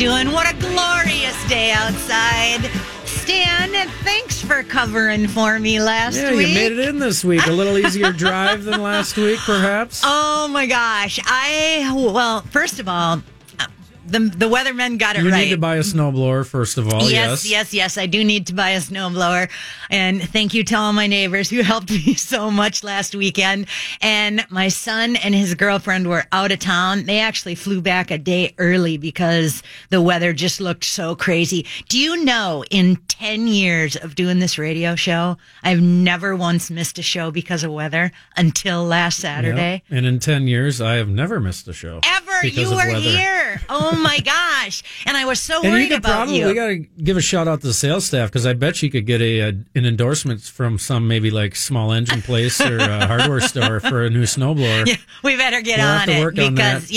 you doing? What a glorious day outside. Stan, thanks for covering for me last week. Yeah, you made it in this week. A little easier drive than last week, perhaps. Oh, my gosh. Well, first of all, the weathermen got it right. You need to buy a snowblower, first of all. Yes, I do need to buy a snowblower. And thank you to all my neighbors who helped me so much last weekend. And my son and his girlfriend were out of town. They actually flew back a day early because the weather just looked so crazy. Do you know, in 10 years of doing this radio show, I've never once missed a show because of weather until last Saturday. Yep. And in 10 years, I have never missed a show. Ever. You were here. Oh, my gosh. And I was so worried about you. We got to give a shout out to the sales staff, because I bet you could get an endorsement from some maybe like small engine place or a hardware store for a new snowblower. Yeah, we better get on it, because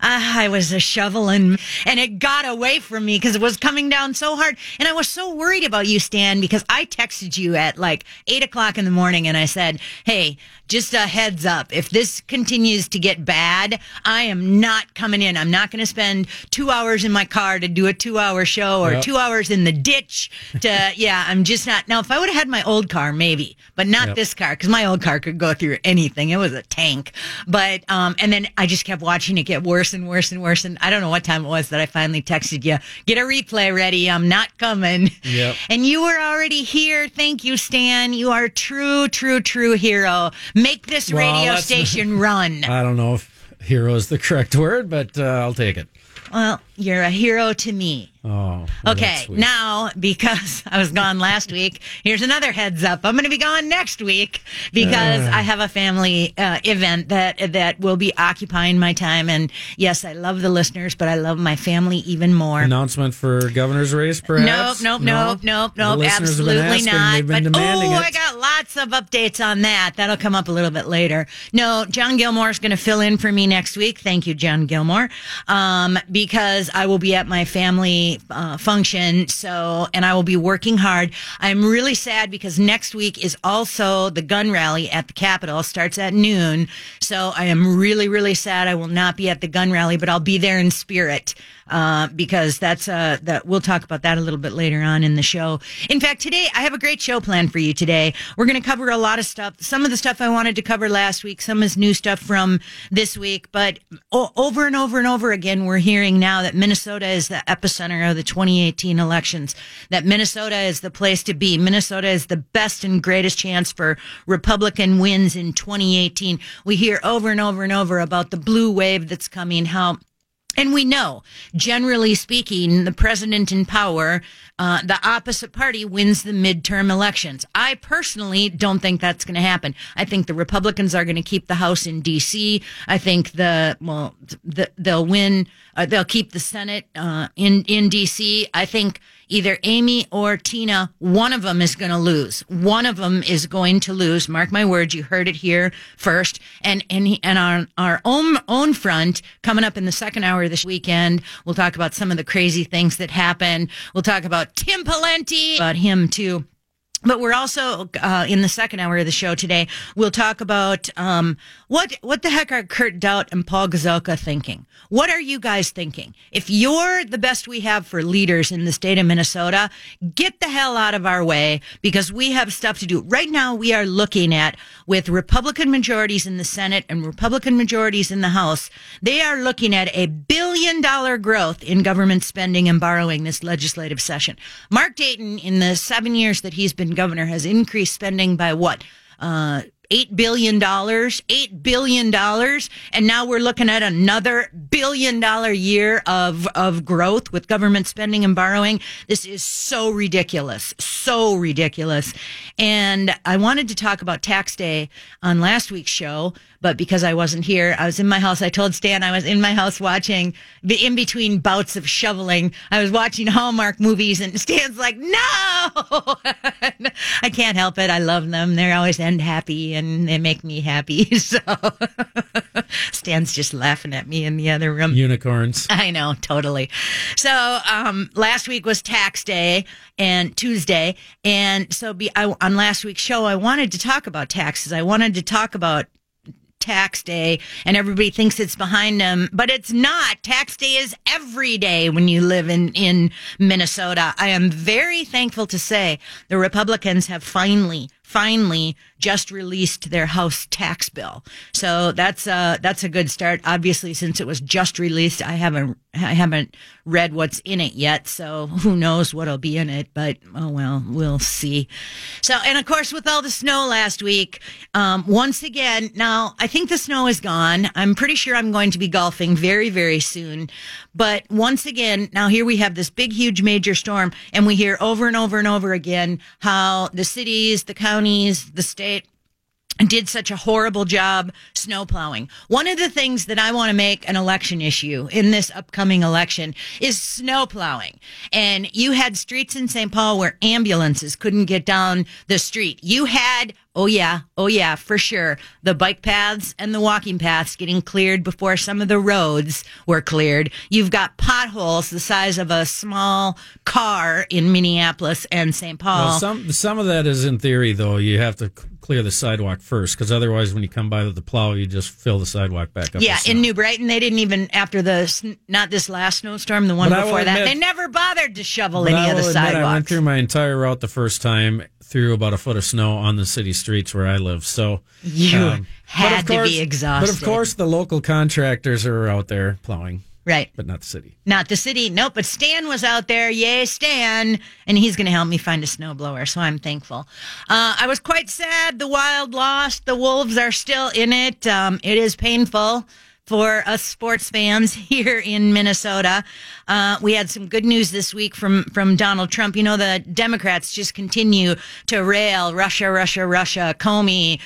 I was a shoveling and it got away from me because it was coming down so hard. And I was so worried about you, Stan, because I texted you at like 8 o'clock in the morning and I said, hey, just a heads up, if this continues to get bad, I am not coming in. I'm not going to spend 2 hours in my car to do a 2 hour show or 2 hours in the ditch to, I'm just not. Now, if I would have had my old car, maybe, but not this car, because my old car could go through anything. It was a tank. But, and then I just kept watching it get worse and worse and worse. And I don't know what time it was that I finally texted you, get a replay ready. I'm not coming. Yep. And you were already here. Thank you, Stan. You are a true, true, true hero. Make this radio station run. I don't know if hero is the correct word, but I'll take it. Well, you're a hero to me. Oh, well, okay. Now, because I was gone last week, here's another heads up. I'm going to be gone next week because I have a family event that will be occupying my time. And yes, I love the listeners, but I love my family even more. Announcement for governor's race, perhaps? Nope. Absolutely not. But I got lots of updates on that. That'll come up a little bit later. No, John Gilmore is going to fill in for me next week. Thank you, John Gilmore. Because I will be at my family function, and I will be working hard. I'm really sad because next week is also the gun rally at the Capitol. Starts at noon, so I am really, really sad I will not be at the gun rally, but I'll be there in spirit because that's that. We'll talk about that a little bit later on in the show. In fact, today I have a great show planned for you. Today we're going to cover a lot of stuff. Some of the stuff I wanted to cover last week, some is new stuff from this week, but over and over and over again, we're hearing now that Minnesota is the epicenter of the 2018 elections, that Minnesota is the place to be. Minnesota is the best and greatest chance for Republican wins in 2018. We hear over and over and over about the blue wave that's coming, and we know, generally speaking, the president in power, the opposite party wins the midterm elections. I personally don't think that's going to happen. I think the Republicans are going to keep the House in D.C. I think they'll win. They'll keep the Senate in D.C. I think either Amy or Tina, one of them is going to lose. One of them is going to lose. Mark my words, you heard it here first. And on our own front, coming up in the second hour this weekend, we'll talk about some of the crazy things that happened. We'll talk about Tim Pawlenty, about him too. But we're also, in the second hour of the show today, we'll talk about, what the heck are Kurt Daut and Paul Gazelka thinking? What are you guys thinking? If you're the best we have for leaders in the state of Minnesota, get the hell out of our way, because we have stuff to do. Right now, we are looking at, with Republican majorities in the Senate and Republican majorities in the House, they are looking at a $1 billion growth in government spending and borrowing this legislative session. Mark Dayton, in the 7 years that he's been governor, has increased spending by what? $8 billion. $8 billion. And now we're looking at another $1 billion year of growth with government spending and borrowing. This is so ridiculous. So ridiculous. And I wanted to talk about tax day on last week's show, but because I wasn't here, I was in my house. I told Stan I was in my house watching, in between bouts of shoveling, I was watching Hallmark movies, and Stan's like, no! I can't help it. I love them. They always end happy, and they make me happy. So Stan's just laughing at me in the other room. Unicorns. I know, totally. So last week was tax day and Tuesday. And so on last week's show, I wanted to talk about taxes. I wanted to talk about tax day, and everybody thinks it's behind them, but it's not. Tax day is every day when you live in Minnesota. I am very thankful to say the Republicans have finally just released their House tax bill. So that's a good start. Obviously, since it was just released, I haven't read what's in it yet. So who knows what'll be in it, but oh well, we'll see. So, and of course, with all the snow last week, once again, now I think the snow is gone. I'm pretty sure I'm going to be golfing very, very soon. But once again, now here we have this big, huge, major storm, and we hear over and over and over again how the cities, the counties, the state did such a horrible job snow plowing. One of the things that I want to make an election issue in this upcoming election is snow plowing. And you had streets in St. Paul where ambulances couldn't get down the street. You had, oh yeah, for sure, the bike paths and the walking paths getting cleared before some of the roads were cleared. You've got potholes the size of a small car in Minneapolis and St. Paul. Well, some of that is in theory, though. You have to clear the sidewalk first, because otherwise when you come by with the plow, you just fill the sidewalk back up. Yeah, in New Brighton, they didn't even, after the, not this last snowstorm, the one before that, they never bothered to shovel any of the sidewalks. I went through my entire route the first time through about a foot of snow on the city streets where I live. So you had to be exhausted. But of course, the local contractors are out there plowing. Right. But not the city. Not the city. Nope. But Stan was out there. Yay, Stan. And he's going to help me find a snowblower, so I'm thankful. I was quite sad. The wild lost. The Wolves are still in it. It is painful for us sports fans here in Minnesota. We had some good news this week from Donald Trump. You know, the Democrats just continue to rail Russia, Comey,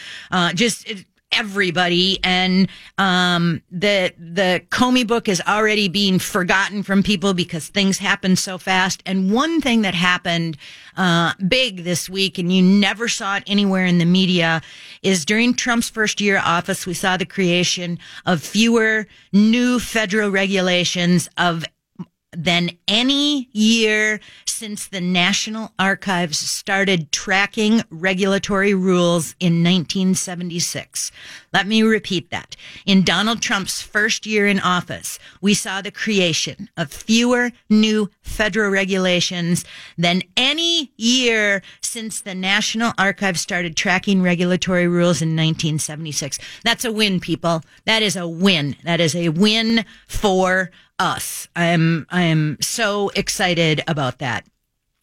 everybody, and the Comey book is already being forgotten from people because things happen so fast. And one thing that happened big this week, and you never saw it anywhere in the media, is during Trump's first year of office, we saw the creation of fewer new federal regulations than any year since the National Archives started tracking regulatory rules in 1976. Let me repeat that. In Donald Trump's first year in office, we saw the creation of fewer new federal regulations than any year since the National Archives started tracking regulatory rules in 1976. That's a win, people. That is a win. That is a win for us. I am so excited about that.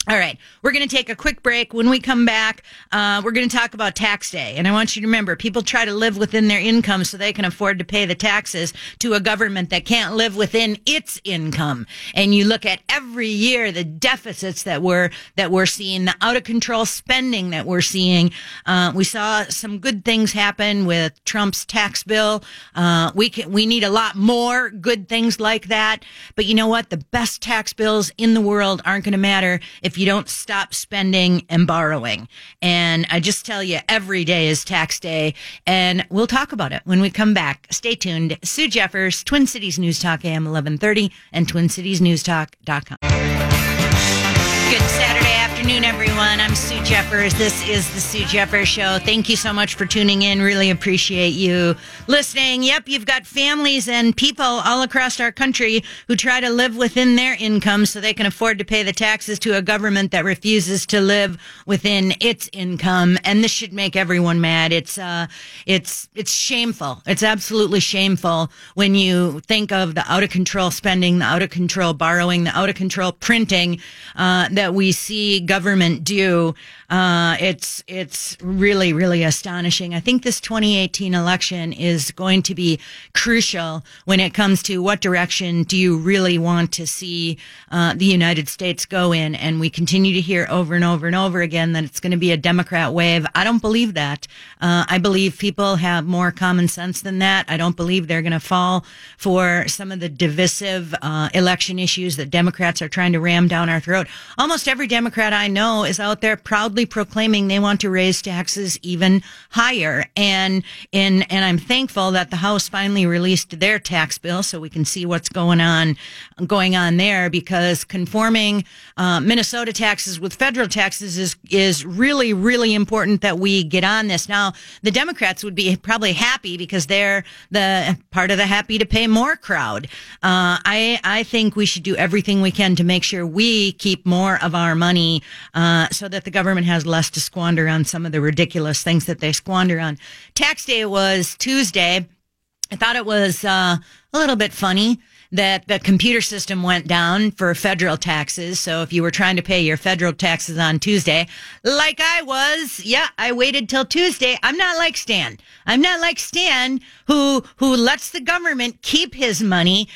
All right. We're going to take a quick break. When we come back, we're going to talk about tax day. And I want you to remember, people try to live within their income so they can afford to pay the taxes to a government that can't live within its income. And you look at every year, the deficits that we're seeing, the out of control spending that we're seeing. We saw some good things happen with Trump's tax bill. We need a lot more good things like that. But you know what? The best tax bills in the world aren't going to matter if you don't stop spending and borrowing. And I just tell you, every day is tax day, and we'll talk about it when we come back. Stay tuned. Sue Jeffers, Twin Cities News Talk, AM 1130 and TwinCitiesNewsTalk.com. Good Saturday afternoon, everyone. I'm Sue Jeffers. This is the Sue Jeffers Show. Thank you so much for tuning in. Really appreciate you listening. Yep, you've got families and people all across our country who try to live within their income so they can afford to pay the taxes to a government that refuses to live within its income. And this should make everyone mad. It's shameful. It's absolutely shameful when you think of the out of control spending, the out of control borrowing, the out of control printing that we see government do. It's really, really astonishing. I think this 2018 election is going to be crucial when it comes to what direction do you really want to see the United States go in. And we continue to hear over and over and over again that it's going to be a Democrat wave. I don't believe that. I believe people have more common sense than that. I don't believe they're going to fall for some of the divisive election issues that Democrats are trying to ram down our throat. Almost every Democrat I I know is out there proudly proclaiming they want to raise taxes even higher. And I'm thankful that the House finally released their tax bill so we can see what's going on there, because conforming Minnesota taxes with federal taxes is really, really important that we get on this. Now, the Democrats would be probably happy because they're the part of the happy to pay more crowd. I think we should do everything we can to make sure we keep more of our money so that the government has less to squander on some of the ridiculous things that they squander on. Tax day was Tuesday. I thought it was a little bit funny that the computer system went down for federal taxes. So if you were trying to pay your federal taxes on Tuesday, like I was, I waited till Tuesday. I'm not like Stan. who lets the government keep his money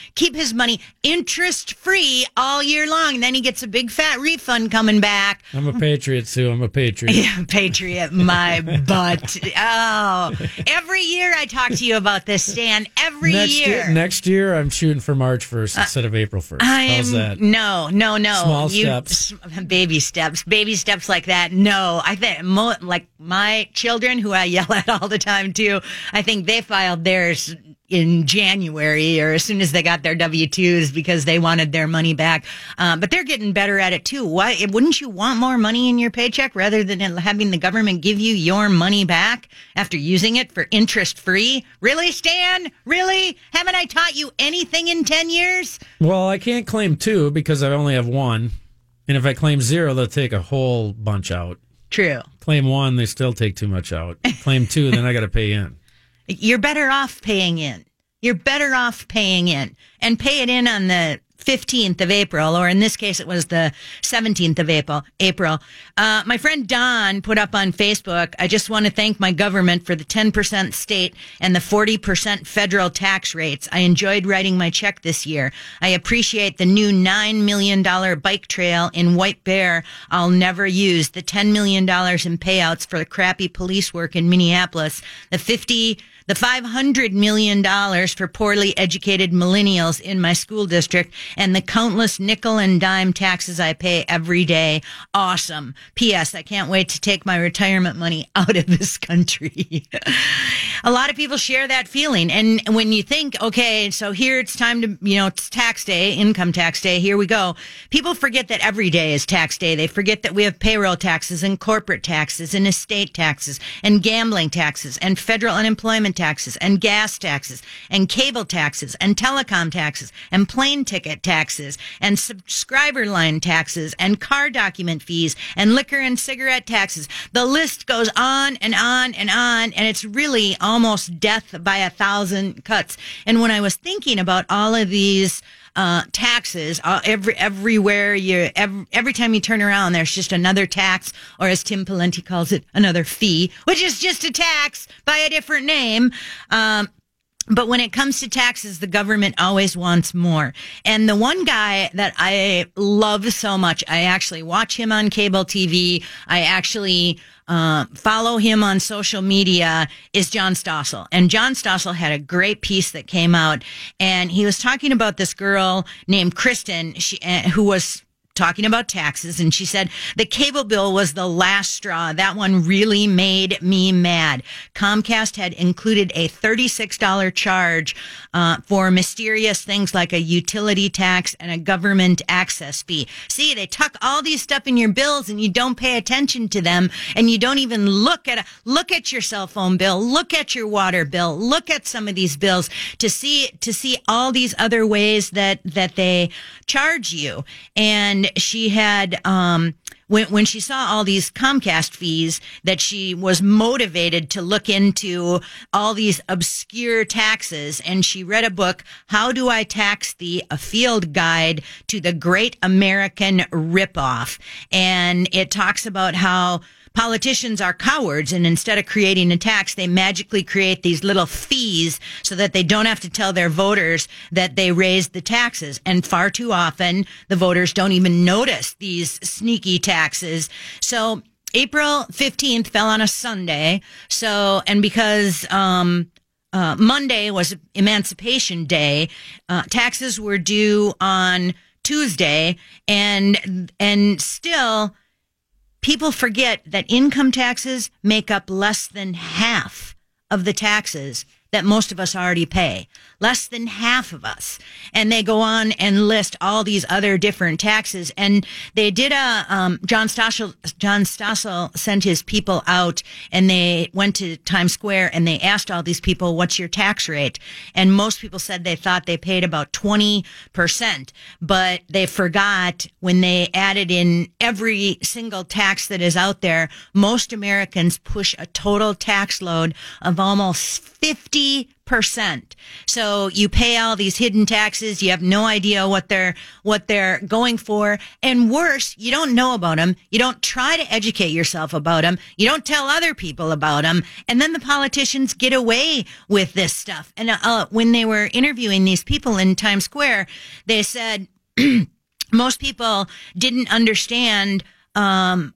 interest free all year long. And then he gets a big fat refund coming back. I'm a patriot, Sue. I'm a patriot. Yeah, patriot, my butt. Oh, every year I talk to you about this, Stan. Next year, I'm shooting for March 1st instead of April 1st. How's that? No. Small steps, baby steps like that. No, I think like my children, who I yell at all the time too. I think they filed theirs in January or as soon as they got their W-2s because they wanted their money back. But they're getting better at it too. Why wouldn't you want more money in your paycheck rather than having the government give you your money back after using it for interest free? Really, Stan? Really? Haven't I taught you anything in 10 years? Well, I can't claim two because I only have one. And if I claim zero, they'll take a whole bunch out. True. Claim one, they still take too much out. Claim two, then I got to pay in. You're better off paying in. And pay it in on the 15th of April, or in this case, it was the 17th of April. My friend Don put up on Facebook, I just want to thank my government for the 10% state and the 40% federal tax rates. I enjoyed writing my check this year. I appreciate the new $9 million bike trail in White Bear I'll never use, the $10 million in payouts for the crappy police work in Minneapolis, the $500 million for poorly educated millennials in my school district, and the countless nickel and dime taxes I pay every day. Awesome. P.S. I can't wait to take my retirement money out of this country. A lot of people share that feeling. And when you think, okay, so here it's time to, it's tax day, income tax day. Here we go. People forget that every day is tax day. They forget that we have payroll taxes and corporate taxes and estate taxes and gambling taxes and federal unemployment taxes and gas taxes and cable taxes and telecom taxes and plane ticket taxes and subscriber line taxes and car document fees and liquor and cigarette taxes. The list goes on and on and on, and it's really almost death by a thousand cuts. And when I was thinking about all of these taxes, every time you turn around, there's just another tax, or as Tim Pawlenty calls it, another fee, which is just a tax by a different name. But when it comes to taxes, the government always wants more. And the one guy that I love so much, I actually watch him on cable TV. I actually follow him on social media, is John Stossel. And John Stossel had a great piece that came out, and he was talking about this girl named Kristen, who was talking about taxes, and she said, the cable bill was the last straw. That one really made me mad. Comcast had included a $36 charge for mysterious things like a utility tax and a government access fee. See, they tuck all these stuff in your bills and you don't pay attention to them, and you don't even look at your cell phone bill, look at your water bill, look at some of these bills to see all these other ways that they charge you. And she had, when she saw all these Comcast fees, that she was motivated to look into all these obscure taxes. And she read a book, How Do I Tax Thee? A Field Guide to the Great American Ripoff. And it talks about how politicians are cowards, and instead of creating a tax, they magically create these little fees so that they don't have to tell their voters that they raised the taxes. And far too often, the voters don't even notice these sneaky taxes. So April 15th fell on a Sunday. So, and because Monday was Emancipation Day, taxes were due on Tuesday, and still people forget that income taxes make up less than half of the taxes that most of us already pay, less than half of us. And they go on and list all these other different taxes. And they did a, John Stossel sent his people out, and they went to Times Square and they asked all these people, what's your tax rate? And most people said they thought they paid about 20%, but they forgot when they added in every single tax that is out there, most Americans push a total tax load of almost 50%. So you pay all these hidden taxes. You have no idea what they're going for. And worse, you don't know about them. You don't try to educate yourself about them. You don't tell other people about them. And then the politicians get away with this stuff. And when they were interviewing these people in Times Square, they said most people didn't understand all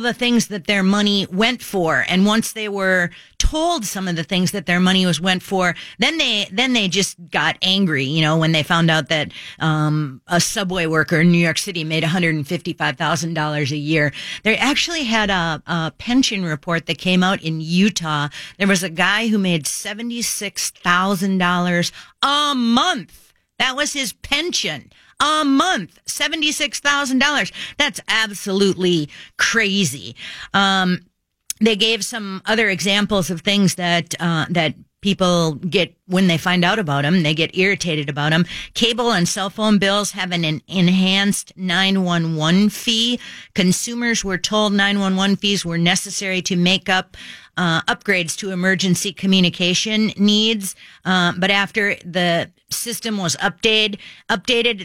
the things that their money went for. And once they were told some of the things that their money was went for, then they just got angry, you know, when they found out that a subway worker in New York City made $155,000 a year. They actually had a pension report that came out in Utah. There was a guy who made $76,000 a month. That was his pension. A month, $76,000. That's absolutely crazy. They gave some other examples of things that people get when they find out about them. They get irritated about them. Cable and cell phone bills have an enhanced 911 fee. Consumers were told 911 fees were necessary to make up upgrades to emergency communication needs. But after the system was updated,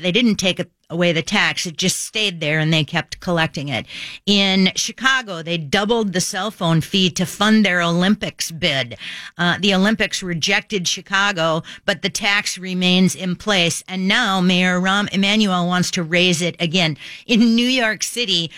they didn't take away the tax. It just stayed there and they kept collecting it. In Chicago, they doubled the cell phone fee to fund their Olympics bid. The Olympics rejected Chicago, but the tax remains in place. And now Mayor Rahm Emanuel wants to raise it again. In New York City,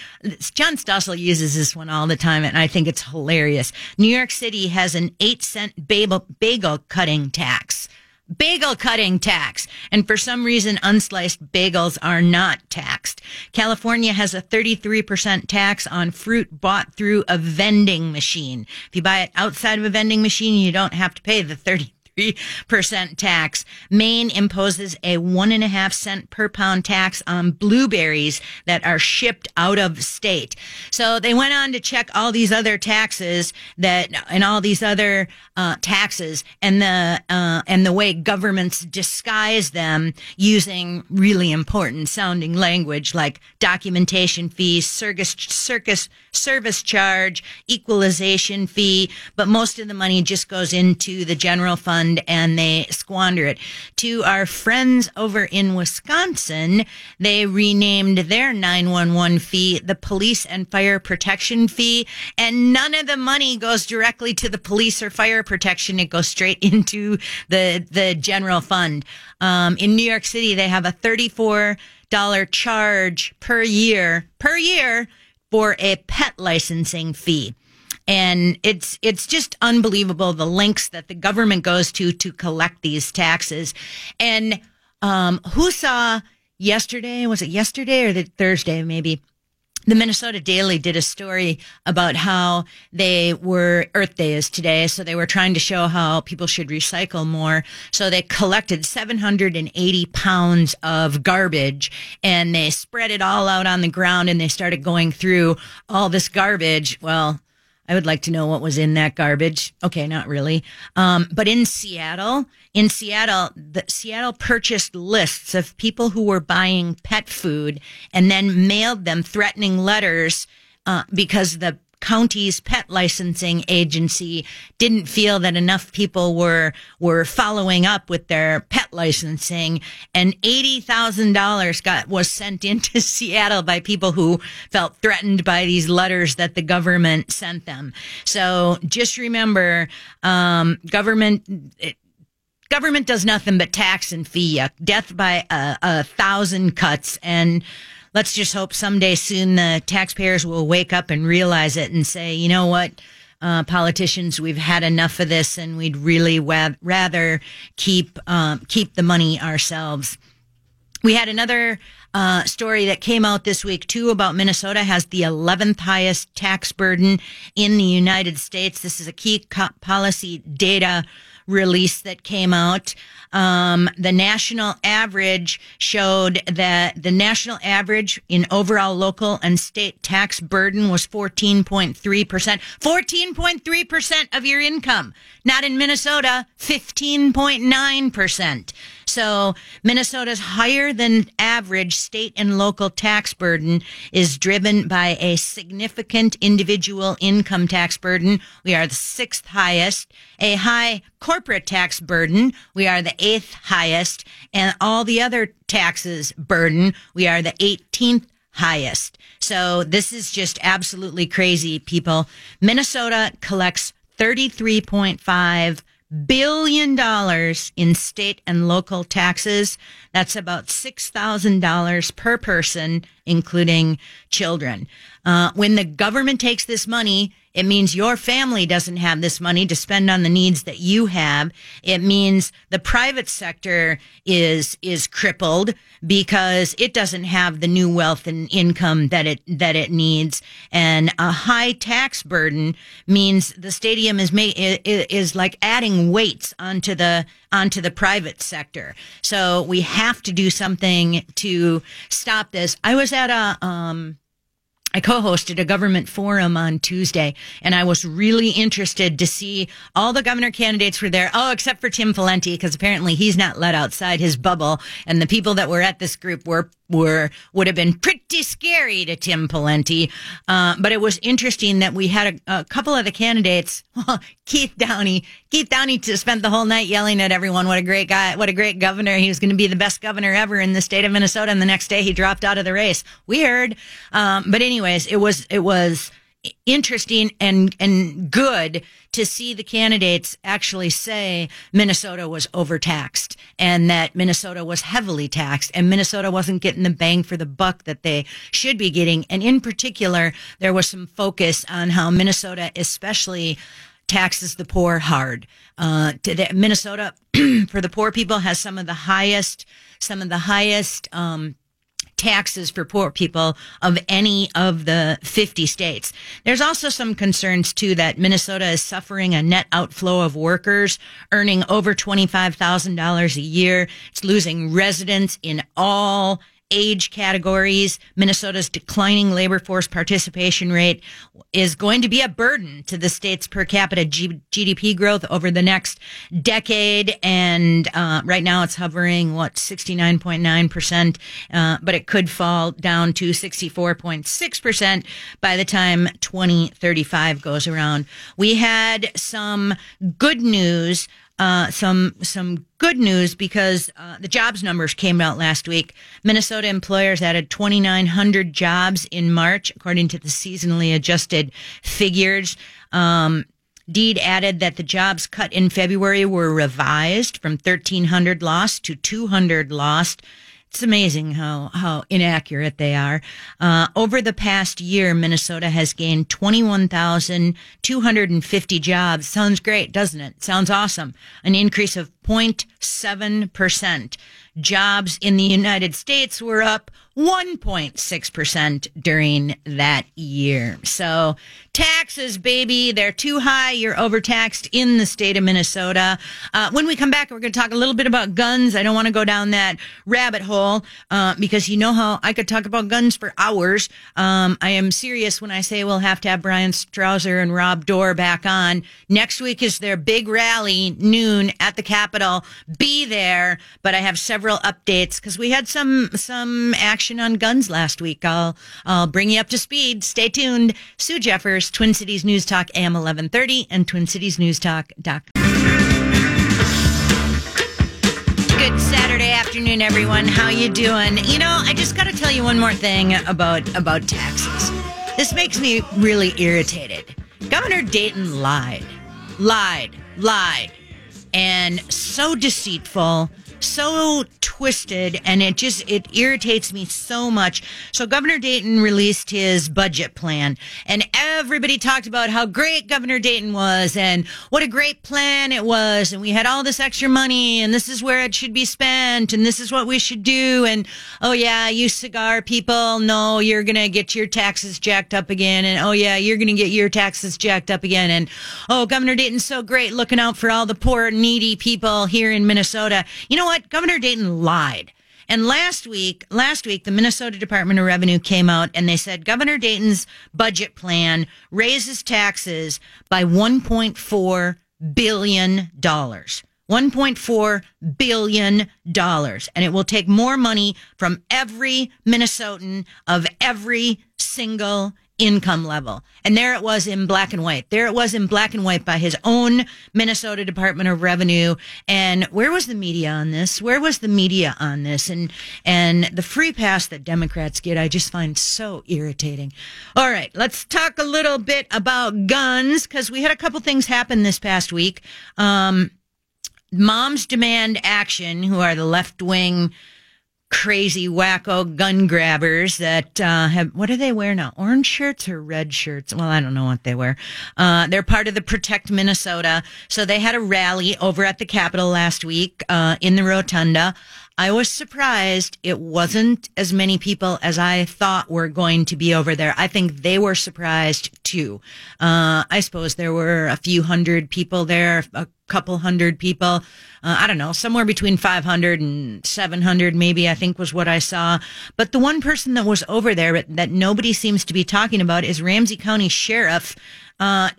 John Stossel uses this one all the time, and I think it's hilarious. New York City has an 8-cent bagel cutting tax. Bagel cutting tax. And for some reason, unsliced bagels are not taxed. California has a 33% tax on fruit bought through a vending machine. If you buy it outside of a vending machine, you don't have to pay the 33% tax. Maine imposes a 1.5 cent per pound tax on blueberries that are shipped out of state. So they went on to check all these other taxes and the way governments disguise them using really important sounding language like documentation fee, service charge, equalization fee, but most of the money just goes into the general fund and they squander it. To our friends over in Wisconsin, they renamed their 911 fee the police and fire protection fee, and none of the money goes directly to the police or fire protection. It goes straight into the general fund. In New York City, they have a $34 charge per year for a pet licensing fee. And it's just unbelievable the lengths that the government goes to collect these taxes. And who saw yesterday? Was it yesterday or the Thursday? Maybe the Minnesota Daily did a story about how they were, Earth Day is today, so they were trying to show how people should recycle more. So they collected 780 pounds of garbage and they spread it all out on the ground and they started going through all this garbage. Well, I would like to know what was in that garbage. Okay, not really. But in Seattle, Seattle purchased lists of people who were buying pet food and then mailed them threatening letters because the county's pet licensing agency didn't feel that enough people were following up with their pet licensing, and $80,000 was sent into Seattle by people who felt threatened by these letters that the government sent them. So just remember, government does nothing but tax and fee you. Death by a thousand cuts. And let's just hope someday soon the taxpayers will wake up and realize it and say, you know what, politicians, we've had enough of this, and we'd really rather keep the money ourselves. We had another story that came out this week, too, about Minnesota has the 11th highest tax burden in the United States. This is a key policy data release that came out. The national average showed that the national average in overall local and state tax burden was 14.3%. 14.3% of your income. Not in Minnesota, 15.9%. So Minnesota's higher than average state and local tax burden is driven by a significant individual income tax burden. We are the sixth highest. A high corporate tax burden. We are the eighth highest. And all the other taxes burden, we are the 18th highest. So this is just absolutely crazy, people. Minnesota collects $33.5 billion in state and local taxes. That's about $6,000 per person, including children. When the government takes this money, it means your family doesn't have this money to spend on the needs that you have. It means the private sector is crippled because it doesn't have the new wealth and income that it needs. And a high tax burden means the stadium is like adding weights onto the private sector. So we have to do something to stop this. I was at I co-hosted a government forum on Tuesday, and I was really interested to see all the governor candidates were there. Oh, except for Tim Pawlenty, because apparently he's not let outside his bubble. And the people that were at this group would have been pretty scary to Tim Pawlenty. But it was interesting that we had a couple of the candidates. Well, Keith Downey spent the whole night yelling at everyone. What a great guy. What a great governor. He was going to be the best governor ever in the state of Minnesota. And the next day he dropped out of the race. Weird. But anyways, it was interesting and good to see the candidates actually say Minnesota was overtaxed and that Minnesota was heavily taxed and Minnesota wasn't getting the bang for the buck that they should be getting. And in particular, there was some focus on how Minnesota especially taxes the poor hard. Minnesota for the poor people has some of the highest taxes for poor people of any of the 50 states. There's also some concerns, too, that Minnesota is suffering a net outflow of workers earning over $25,000 a year. It's losing residents in all age categories. Minnesota's declining labor force participation rate is going to be a burden to the state's per capita GDP growth over the next decade. And right now it's hovering, 69.9%, but it could fall down to 64.6% by the time 2035 goes around. We had some good news. Some good news because the jobs numbers came out last week. Minnesota employers added 2,900 jobs in March, according to the seasonally adjusted figures. Deed added that the jobs cut in February were revised from 1,300 lost to 200 lost. It's amazing how inaccurate they are. Over the past year, Minnesota has gained 21,250 jobs. Sounds great, doesn't it? Sounds awesome. An increase of 0.7%. Jobs in the United States were up 1.6% during that year. So taxes, baby, they're too high. You're overtaxed in the state of Minnesota. When we come back, we're going to talk a little bit about guns. I don't want to go down that rabbit hole because you know how I could talk about guns for hours. I am serious when I say we'll have to have Brian Strausser and Rob Doar back on. Next week is their big rally, noon, at the Capitol. Be there. But I have several updates because we had some action on guns last week. I'll bring you up to speed. Stay tuned. Sue Jeffers, Twin Cities News Talk, AM 1130 and TwinCitiesNewsTalk.com. Good Saturday afternoon, everyone. How you doing? You know, I just got to tell you one more thing about taxes. This makes me really irritated. Governor Dayton lied, and so deceitful, so twisted, and it irritates me so much. So Governor Dayton released his budget plan, and everybody talked about how great Governor Dayton was and what a great plan it was, and we had all this extra money, and this is where it should be spent, and this is what we should do, and oh yeah, you cigar people, no, you're gonna get your taxes jacked up again, and oh yeah, you're gonna get your taxes jacked up again, and oh, Governor Dayton's so great looking out for all the poor, needy people here in Minnesota. You know what? Governor Dayton lied. And last week, the Minnesota Department of Revenue came out and they said Governor Dayton's budget plan raises taxes by $1.4 billion. $1.4 billion. And it will take more money from every Minnesotan of every single income level. And there it was in black and white. There it was in black and white by his own Minnesota Department of Revenue. And where was the media on this? Where was the media on this? And the free pass that Democrats get, I just find so irritating. All right, let's talk a little bit about guns, because we had a couple things happen this past week. Moms Demand Action, who are the left-wing crazy wacko gun grabbers that have, what do they wear now? Orange shirts or red shirts? Well, I don't know what they wear. They're part of the Protect Minnesota. So they had a rally over at the Capitol last week in the Rotunda. I was surprised it wasn't as many people as I thought were going to be over there. I think they were surprised too. I suppose there were a few hundred people there, a couple hundred people. I don't know, somewhere between 500 and 700 maybe, I think was what I saw. But the one person that was over there that nobody seems to be talking about is Ramsey County Sheriff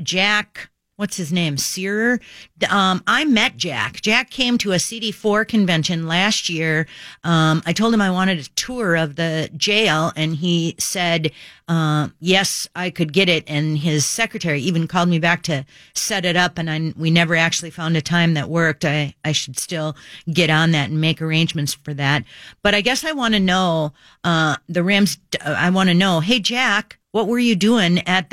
Jack, what's his name? Seer. I met Jack. Jack came to a CD4 convention last year. I told him I wanted a tour of the jail, and he said, yes, I could get it. And his secretary even called me back to set it up, and we never actually found a time that worked. I should still get on that and make arrangements for that. But I guess I want to know, hey, Jack, what were you doing at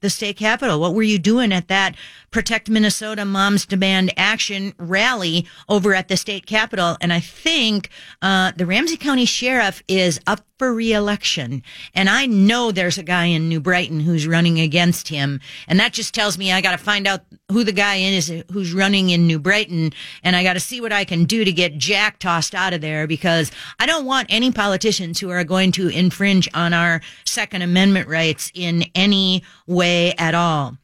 the state capitol? What were you doing at that Protect Minnesota Moms Demand Action rally over at the state capitol? And I think, the Ramsey County Sheriff is up for reelection. And I know there's a guy in New Brighton who's running against him. And that just tells me I got to find out who the guy is who's running in New Brighton. And I got to see what I can do to get Jack tossed out of there, because I don't want any politicians who are going to infringe on our Second Amendment rights in any way at all.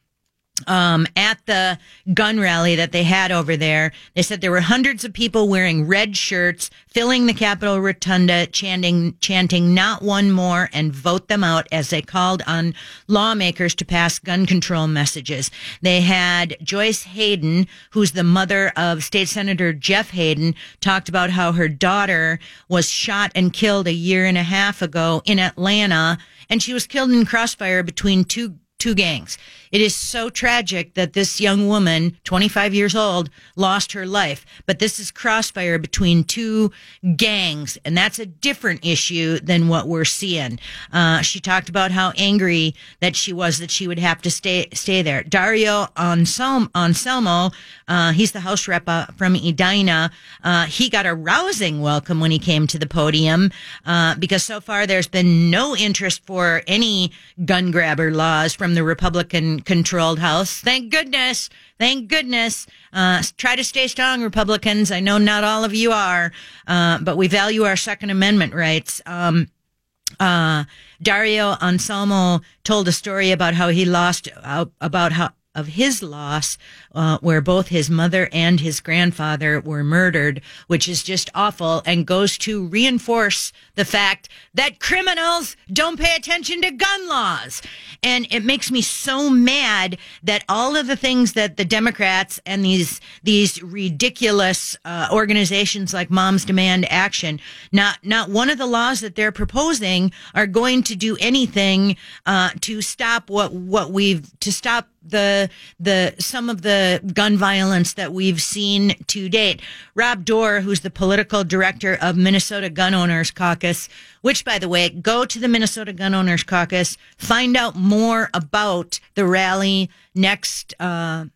At the gun rally that they had over there, they said there were hundreds of people wearing red shirts filling the Capitol Rotunda, chanting not one more and vote them out, as they called on lawmakers to pass gun control messages. They had Joyce Hayden, who's the mother of State Senator Jeff Hayden, talked about how her daughter was shot and killed a year and a half ago in Atlanta, and she was killed in crossfire between two gangs. It is so tragic that this young woman, 25 years old, lost her life. But this is crossfire between two gangs, and that's a different issue than what we're seeing. She talked about how angry that she was that she would have to stay there. Dario Anselmo, he's the House Rep from Edina. He got a rousing welcome when he came to the podium, because so far there's been no interest for any gun grabber laws from the Republican-controlled House. Thank goodness. Thank goodness. Try to stay strong, Republicans. I know not all of you are, but we value our Second Amendment rights. Dario Anselmo told a story about how he lost, of his loss, where both his mother and his grandfather were murdered, which is just awful and goes to reinforce the fact that criminals don't pay attention to gun laws. And it makes me so mad that all of the things that the Democrats and these ridiculous organizations like Moms Demand Action, not one of the laws that they're proposing are going to do anything to stop some of the gun violence that we've seen to date. Rob Doar, who's the political director of Minnesota Gun Owners Caucus, which, by the way, go to the Minnesota Gun Owners Caucus, find out more about the rally next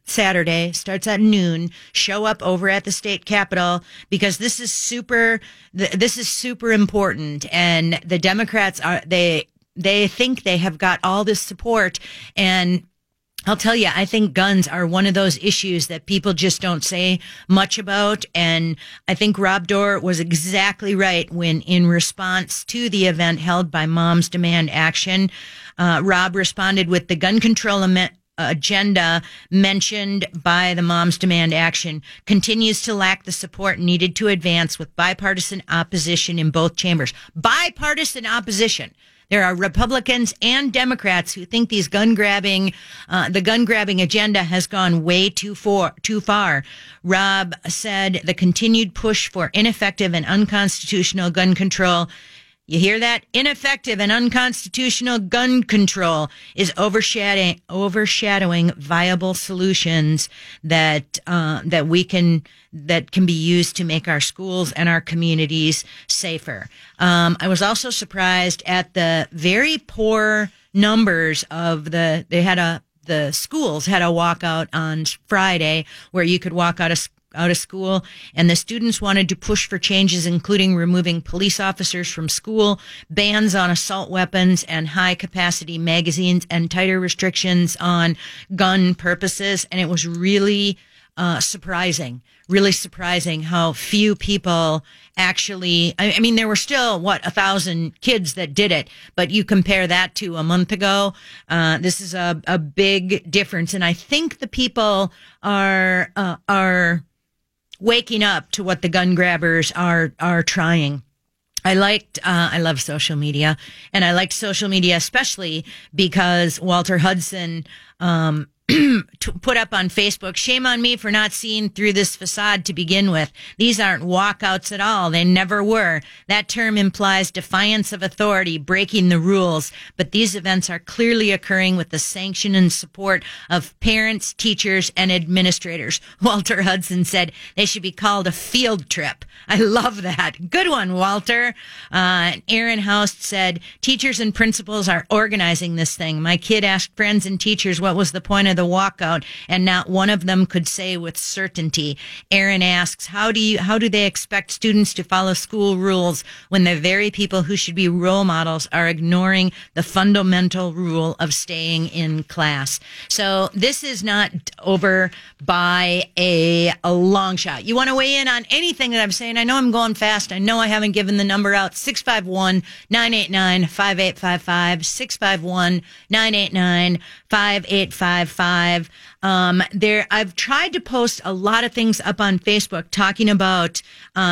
Saturday, starts at noon. Show up over at the state capitol, because this is super important. And the Democrats they think they have got all this support, and I'll tell you, I think guns are one of those issues that people just don't say much about. And I think Rob Doar was exactly right when, in response to the event held by Moms Demand Action, Rob responded with the gun control agenda mentioned by the Moms Demand Action continues to lack the support needed to advance with bipartisan opposition in both chambers. Bipartisan opposition. There are Republicans and Democrats who think these the gun grabbing agenda has gone way too far. Rob said the continued push for ineffective and unconstitutional gun control. You hear that? Ineffective and unconstitutional gun control is overshadowing viable solutions that can be used to make our schools and our communities safer. I was also surprised at the very poor numbers of the schools had a walkout on Friday, where you could walk out of school, and the students wanted to push for changes, including removing police officers from school, bans on assault weapons and high-capacity magazines, and tighter restrictions on gun purposes. And it was really surprising how few people actually, I mean, there were still, 1,000 kids that did it, but you compare that to a month ago, this is a big difference. And I think the people are waking up to what the gun grabbers are trying. I love social media, and I liked social media especially because Walter Hudson, put up on Facebook, shame on me for not seeing through this facade to begin with. These aren't walkouts at all. They never were. That term implies defiance of authority, breaking the rules. But these events are clearly occurring with the sanction and support of parents, teachers, and administrators. Walter Hudson said they should be called a field trip. I love that. Good one, Walter. Aaron Houst said, teachers and principals are organizing this thing. My kid asked friends and teachers what was the point of the walkout, and not one of them could say with certainty. Aaron asks, how do they expect students to follow school rules when the very people who should be role models are ignoring the fundamental rule of staying in class? So this is not over by a long shot. You want to weigh in on anything that I'm saying? I know I'm going fast. I know I haven't given the number out. 651-989-5855, 651-989-5855. There, I've tried to post a lot of things up on Facebook talking about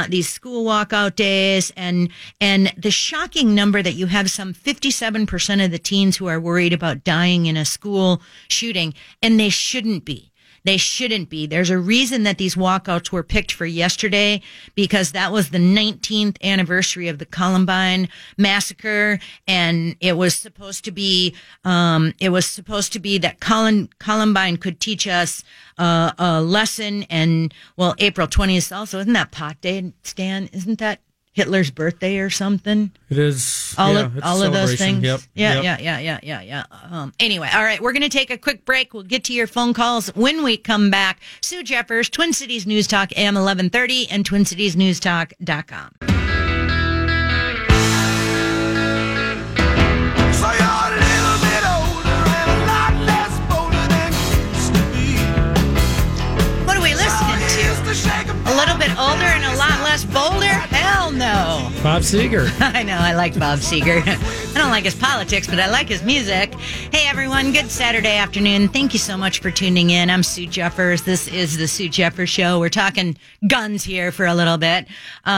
these school walkout days and the shocking number that you have some 57% of the teens who are worried about dying in a school shooting, and they shouldn't be. They shouldn't be. There's a reason that these walkouts were picked for yesterday, because that was the 19th anniversary of the Columbine massacre, and it was supposed to be that Columbine could teach us a lesson. And well, April 20th also, isn't that Pot Day, Stan? Isn't that Hitler's birthday or something? It is. All of those things. Yep. Yeah. Anyway, all right, we're going to take a quick break. We'll get to your phone calls when we come back. Sue Jeffers, Twin Cities News Talk, AM 1130 and TwinCitiesNewsTalk.com. What are we listening to? A little bit older and a lot less bolder? Hell no. Bob Seger. I know, I like Bob Seger. I don't like his politics, but I like his music. Hey, everyone, good Saturday afternoon. Thank you so much for tuning in. I'm Sue Jeffers. This is the Sue Jeffers Show. We're talking guns here for a little bit. We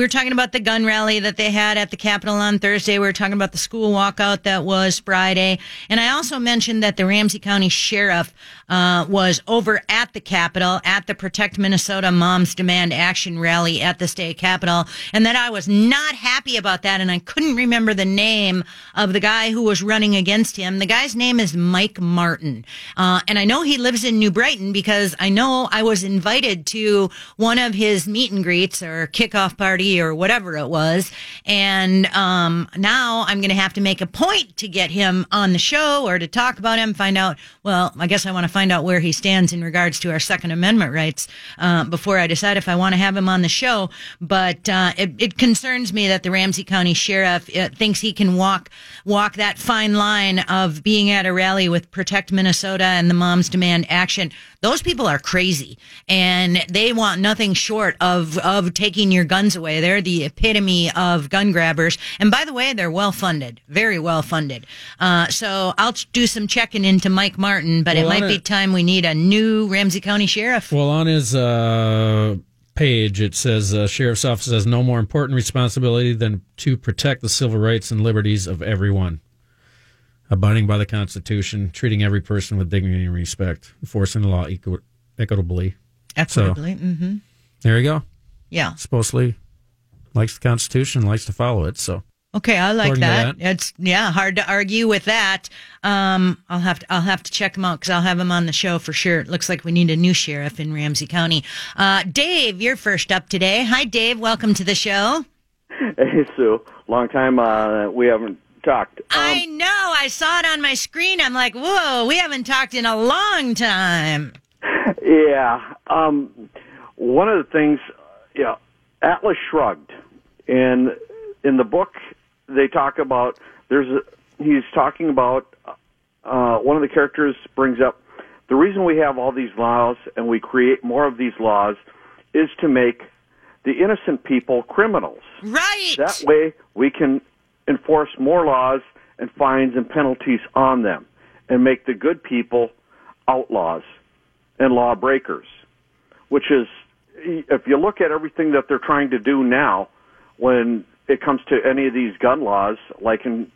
were talking about the gun rally that they had at the Capitol on Thursday. We were talking about the school walkout that was Friday. And I also mentioned that the Ramsey County Sheriff was over at the Capitol at the Protect Minnesota Moms Demand Action rally at the state capitol, and that I was not happy about that, and I couldn't remember the name of the guy who was running against him. The guy's name is Mike Martin, and I know he lives in New Brighton because I know I was invited to one of his meet and greets or kickoff party or whatever it was, and now I'm going to have to make a point to get him on the show or to talk about him, find out, well, I guess I want to find out where he stands in regards to our Second Amendment rights before I decide if I want to have him on the show. But it concerns me that the Ramsey County Sheriff thinks he can walk that fine line of being at a rally with Protect Minnesota and the Moms Demand Action. Those people are crazy, and they want nothing short of taking your guns away. They're the epitome of gun grabbers. And by the way, they're well-funded, very well-funded. So I'll do some checking into Mike Martin, but it might be time we need a new Ramsey County Sheriff. Well, on his page, it says, Sheriff's Office has no more important responsibility than to protect the civil rights and liberties of everyone, abiding by the Constitution, treating every person with dignity and respect, enforcing the law equitably. Equitably, so, mm-hmm. There you go. Yeah. Supposedly likes the Constitution, likes to follow it, so. Okay, I like that. It's hard to argue with that. I'll have to check him out because I'll have him on the show for sure. It looks like we need a new sheriff in Ramsey County. Dave, you're first up today. Hi, Dave. Welcome to the show. Hey, Sue. Long time we haven't talked. I know. I saw it on my screen. I'm like, whoa, we haven't talked in a long time. Yeah. One of the things, Atlas Shrugged, and in the book. They talk about he's talking about one of the characters brings up the reason we have all these laws and we create more of these laws is to make the innocent people criminals. Right. That way we can enforce more laws and fines and penalties on them and make the good people outlaws and lawbreakers, which is, if you look at everything that they're trying to do now when it comes to any of these gun laws, like in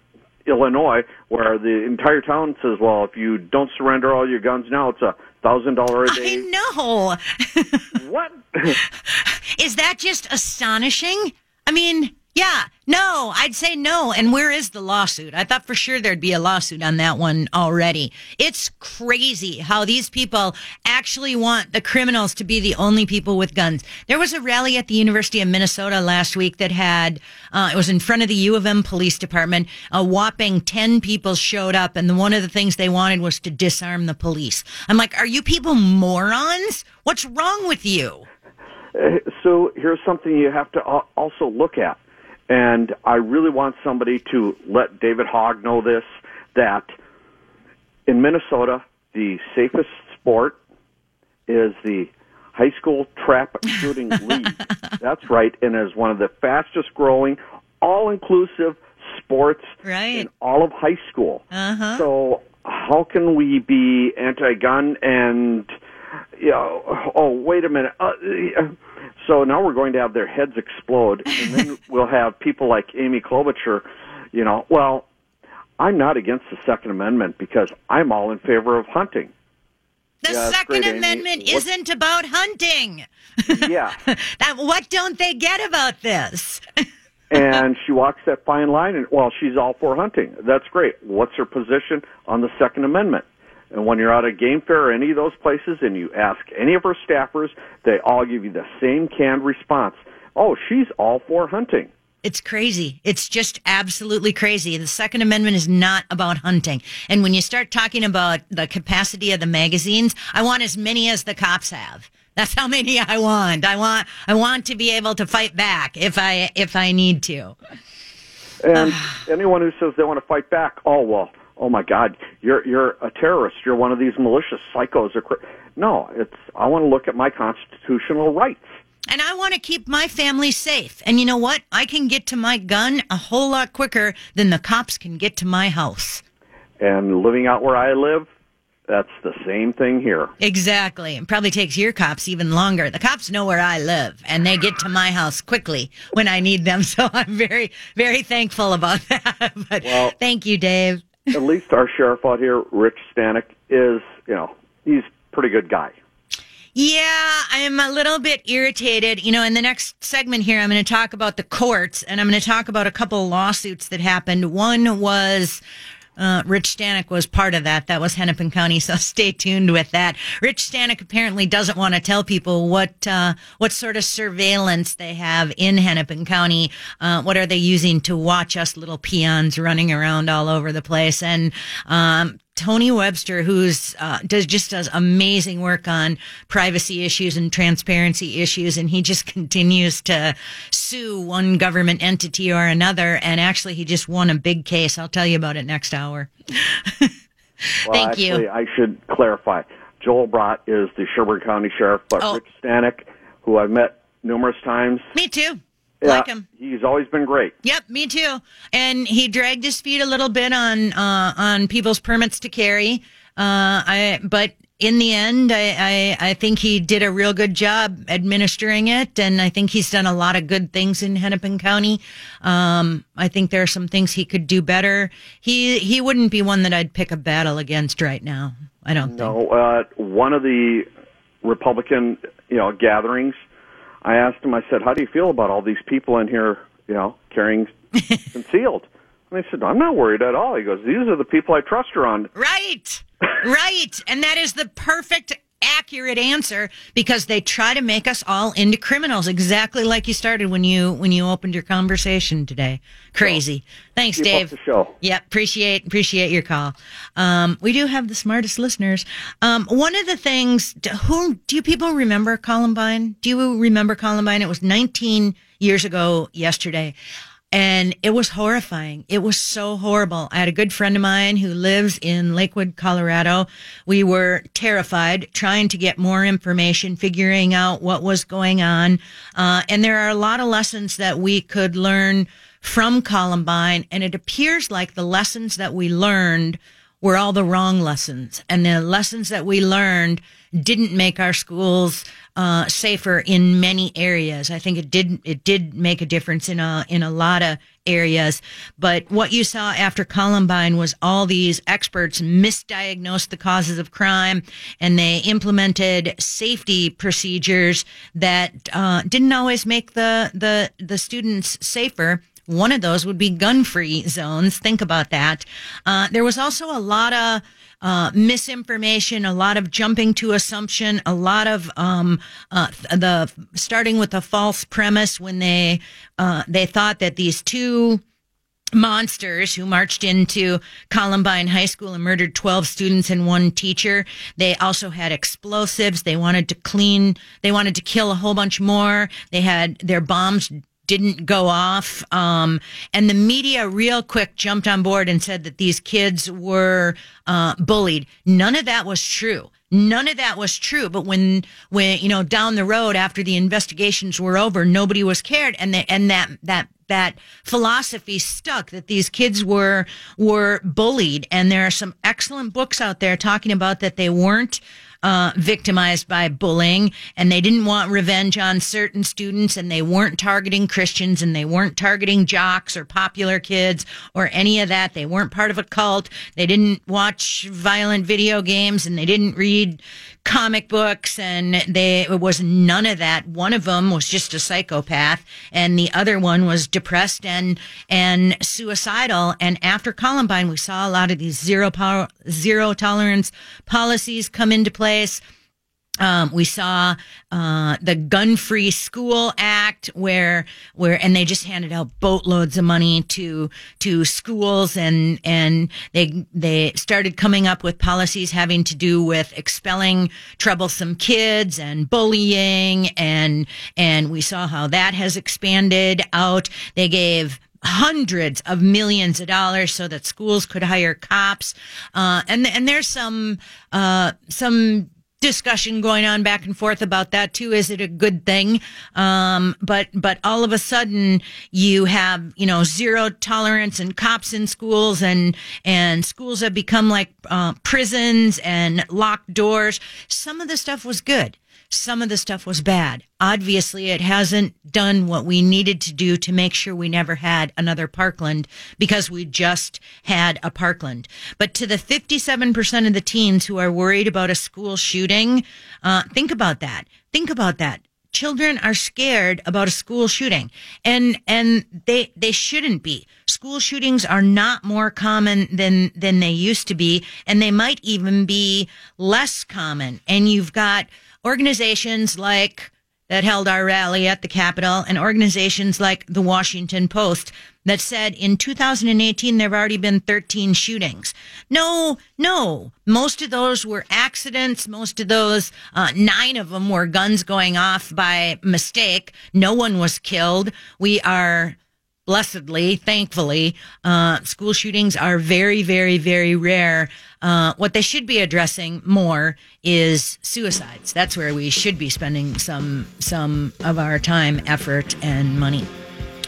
Illinois, where the entire town says, well, if you don't surrender all your guns now, it's $1,000 a day. I know. What? Is that just astonishing? I mean, yeah, no, I'd say no. And where is the lawsuit? I thought for sure there'd be a lawsuit on that one already. It's crazy how these people actually want the criminals to be the only people with guns. There was a rally at the University of Minnesota last week that had, it was in front of the U of M Police Department. A whopping 10 people showed up, and one of the things they wanted was to disarm the police. I'm like, are you people morons? What's wrong with you? So here's something you have to also look at. And I really want somebody to let David Hogg know this, that in Minnesota, the safest sport is the high school trap shooting league. That's right. And it is one of the fastest growing, all-inclusive sports in all of high school. Uh-huh. So how can we be anti-gun and, oh, wait a minute. So now we're going to have their heads explode, and then we'll have people like Amy Klobuchar, well, I'm not against the Second Amendment because I'm all in favor of hunting. The Second Amendment isn't about hunting. Yeah. What don't they get about this? And she walks that fine line, and, well, she's all for hunting. That's great. What's her position on the Second Amendment? And when you're at a game fair or any of those places and you ask any of her staffers, they all give you the same canned response. Oh, she's all for hunting. It's crazy. It's just absolutely crazy. The Second Amendment is not about hunting. And when you start talking about the capacity of the magazines, I want as many as the cops have. That's how many I want. I want to be able to fight back if I need to. And anyone who says they want to fight back, oh my God, you're a terrorist. You're one of these malicious psychos. No, I want to look at my constitutional rights. And I want to keep my family safe. And you know what? I can get to my gun a whole lot quicker than the cops can get to my house. And living out where I live, that's the same thing here. Exactly. And probably takes your cops even longer. The cops know where I live, and they get to my house quickly when I need them. So I'm very, very thankful about that. But thank you, Dave. At least our sheriff out here, Rich Stanek, is, he's a pretty good guy. Yeah, I'm a little bit irritated. You know, in the next segment here, I'm going to talk about the courts, and I'm going to talk about a couple of lawsuits that happened. One was Rich Stanek was part of that. That was Hennepin County, so stay tuned with that. Rich Stanek apparently doesn't want to tell people what sort of surveillance they have in Hennepin County. What are they using to watch us little peons running around all over the place? And Tony Webster, who's does amazing work on privacy issues and transparency issues, and he just continues to sue one government entity or another. And actually, he just won a big case. I'll tell you about it next hour. Thank you. I should clarify. Joel Brott is the Sherburne County Sheriff, but Rich Stanek, who I've met numerous times. Me too. Like him. He's always been great. Yep, me too. And he dragged his feet a little bit on people's permits to carry. But in the end, I think he did a real good job administering it, and I think he's done a lot of good things in Hennepin County. I think there are some things he could do better. He wouldn't be one that I'd pick a battle against right now. I don't think. One of the Republican, gatherings, I asked him, I said, how do you feel about all these people in here, carrying concealed? And he said, I'm not worried at all. He goes, these are the people I trust around. Right, right. And that is the perfect, accurate answer, because they try to make us all into criminals, exactly like you started when you opened your conversation today. Crazy. Well, thanks, Dave. Keep up the show. Yeah, appreciate your call. We do have the smartest listeners. One of the things, do you people remember Columbine? Do you remember Columbine? It was 19 years ago yesterday. And it was horrifying. It was so horrible. I had a good friend of mine who lives in Lakewood, Colorado. We were terrified, trying to get more information, figuring out what was going on. And there are a lot of lessons that we could learn from Columbine. And it appears like the lessons that we learned were all the wrong lessons. And the lessons that we learned didn't make our schools safer in many areas. I think it did make a difference in a lot of areas. But what you saw after Columbine was all these experts misdiagnosed the causes of crime, and they implemented safety procedures that didn't always make the students safer. One of those would be gun-free zones. Think about that. There was also a lot of misinformation, a lot of jumping to assumption, a lot of starting with a false premise when they thought that these two monsters who marched into Columbine High School and murdered 12 students and one teacher. They also had explosives. They wanted to kill a whole bunch more. They had their bombs didn't go off. And the media real quick jumped on board and said that these kids were bullied. None of that was true. But when down the road after the investigations were over, nobody was cared. And that philosophy stuck, that these kids were bullied. And there are some excellent books out there talking about that they weren't victimized by bullying, and they didn't want revenge on certain students, and they weren't targeting Christians, and they weren't targeting jocks or popular kids or any of that. They weren't part of a cult. They didn't watch violent video games, and they didn't read comic books, and it was none of that. One of them was just a psychopath, and the other one was depressed and suicidal. And after Columbine, we saw a lot of these zero tolerance policies come into play. We saw the Gun Free School Act, where they just handed out boatloads of money to schools, and they started coming up with policies having to do with expelling troublesome kids and bullying, and we saw how that has expanded out. They gave hundreds of millions of dollars so that schools could hire cops. And there's some discussion going on back and forth about that too. Is it a good thing? But all of a sudden you have, zero tolerance and cops in schools, and schools have become like prisons and locked doors. Some of the stuff was good. some of the stuff was bad. Obviously, it hasn't done what we needed to do to make sure we never had another Parkland, because we just had a Parkland. But to the 57% of the teens who are worried about a school shooting, think about that. Think about that. Children are scared about a school shooting, and they shouldn't be. School shootings are not more common than they used to be, and they might even be less common. And you've got organizations like that held our rally at the Capitol, and organizations like the Washington Post that said in 2018 there have already been 13 shootings. No. Most of those were accidents. Most of those, 9 of them were guns going off by mistake. No one was killed. We are, blessedly, thankfully, school shootings are very, very, very rare. What they should be addressing more is suicides. That's where we should be spending some of our time, effort, and money.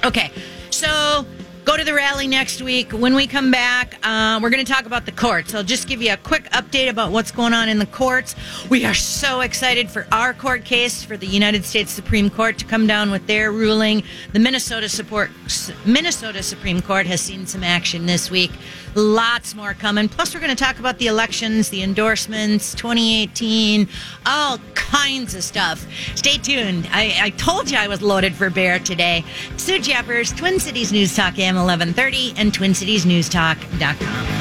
Okay, so go to the rally next week. When we come back, we're going to talk about the courts. I'll just give you a quick update about what's going on in the courts. We are so excited for our court case for the United States Supreme Court to come down with their ruling. The Minnesota Supreme Court has seen some action this week. Lots more coming. Plus, we're going to talk about the elections, the endorsements, 2018, all kinds of stuff. Stay tuned. I told you I was loaded for bear today. Sue Jeffers, Twin Cities News Talk AM 1130 and TwinCitiesNewsTalk.com.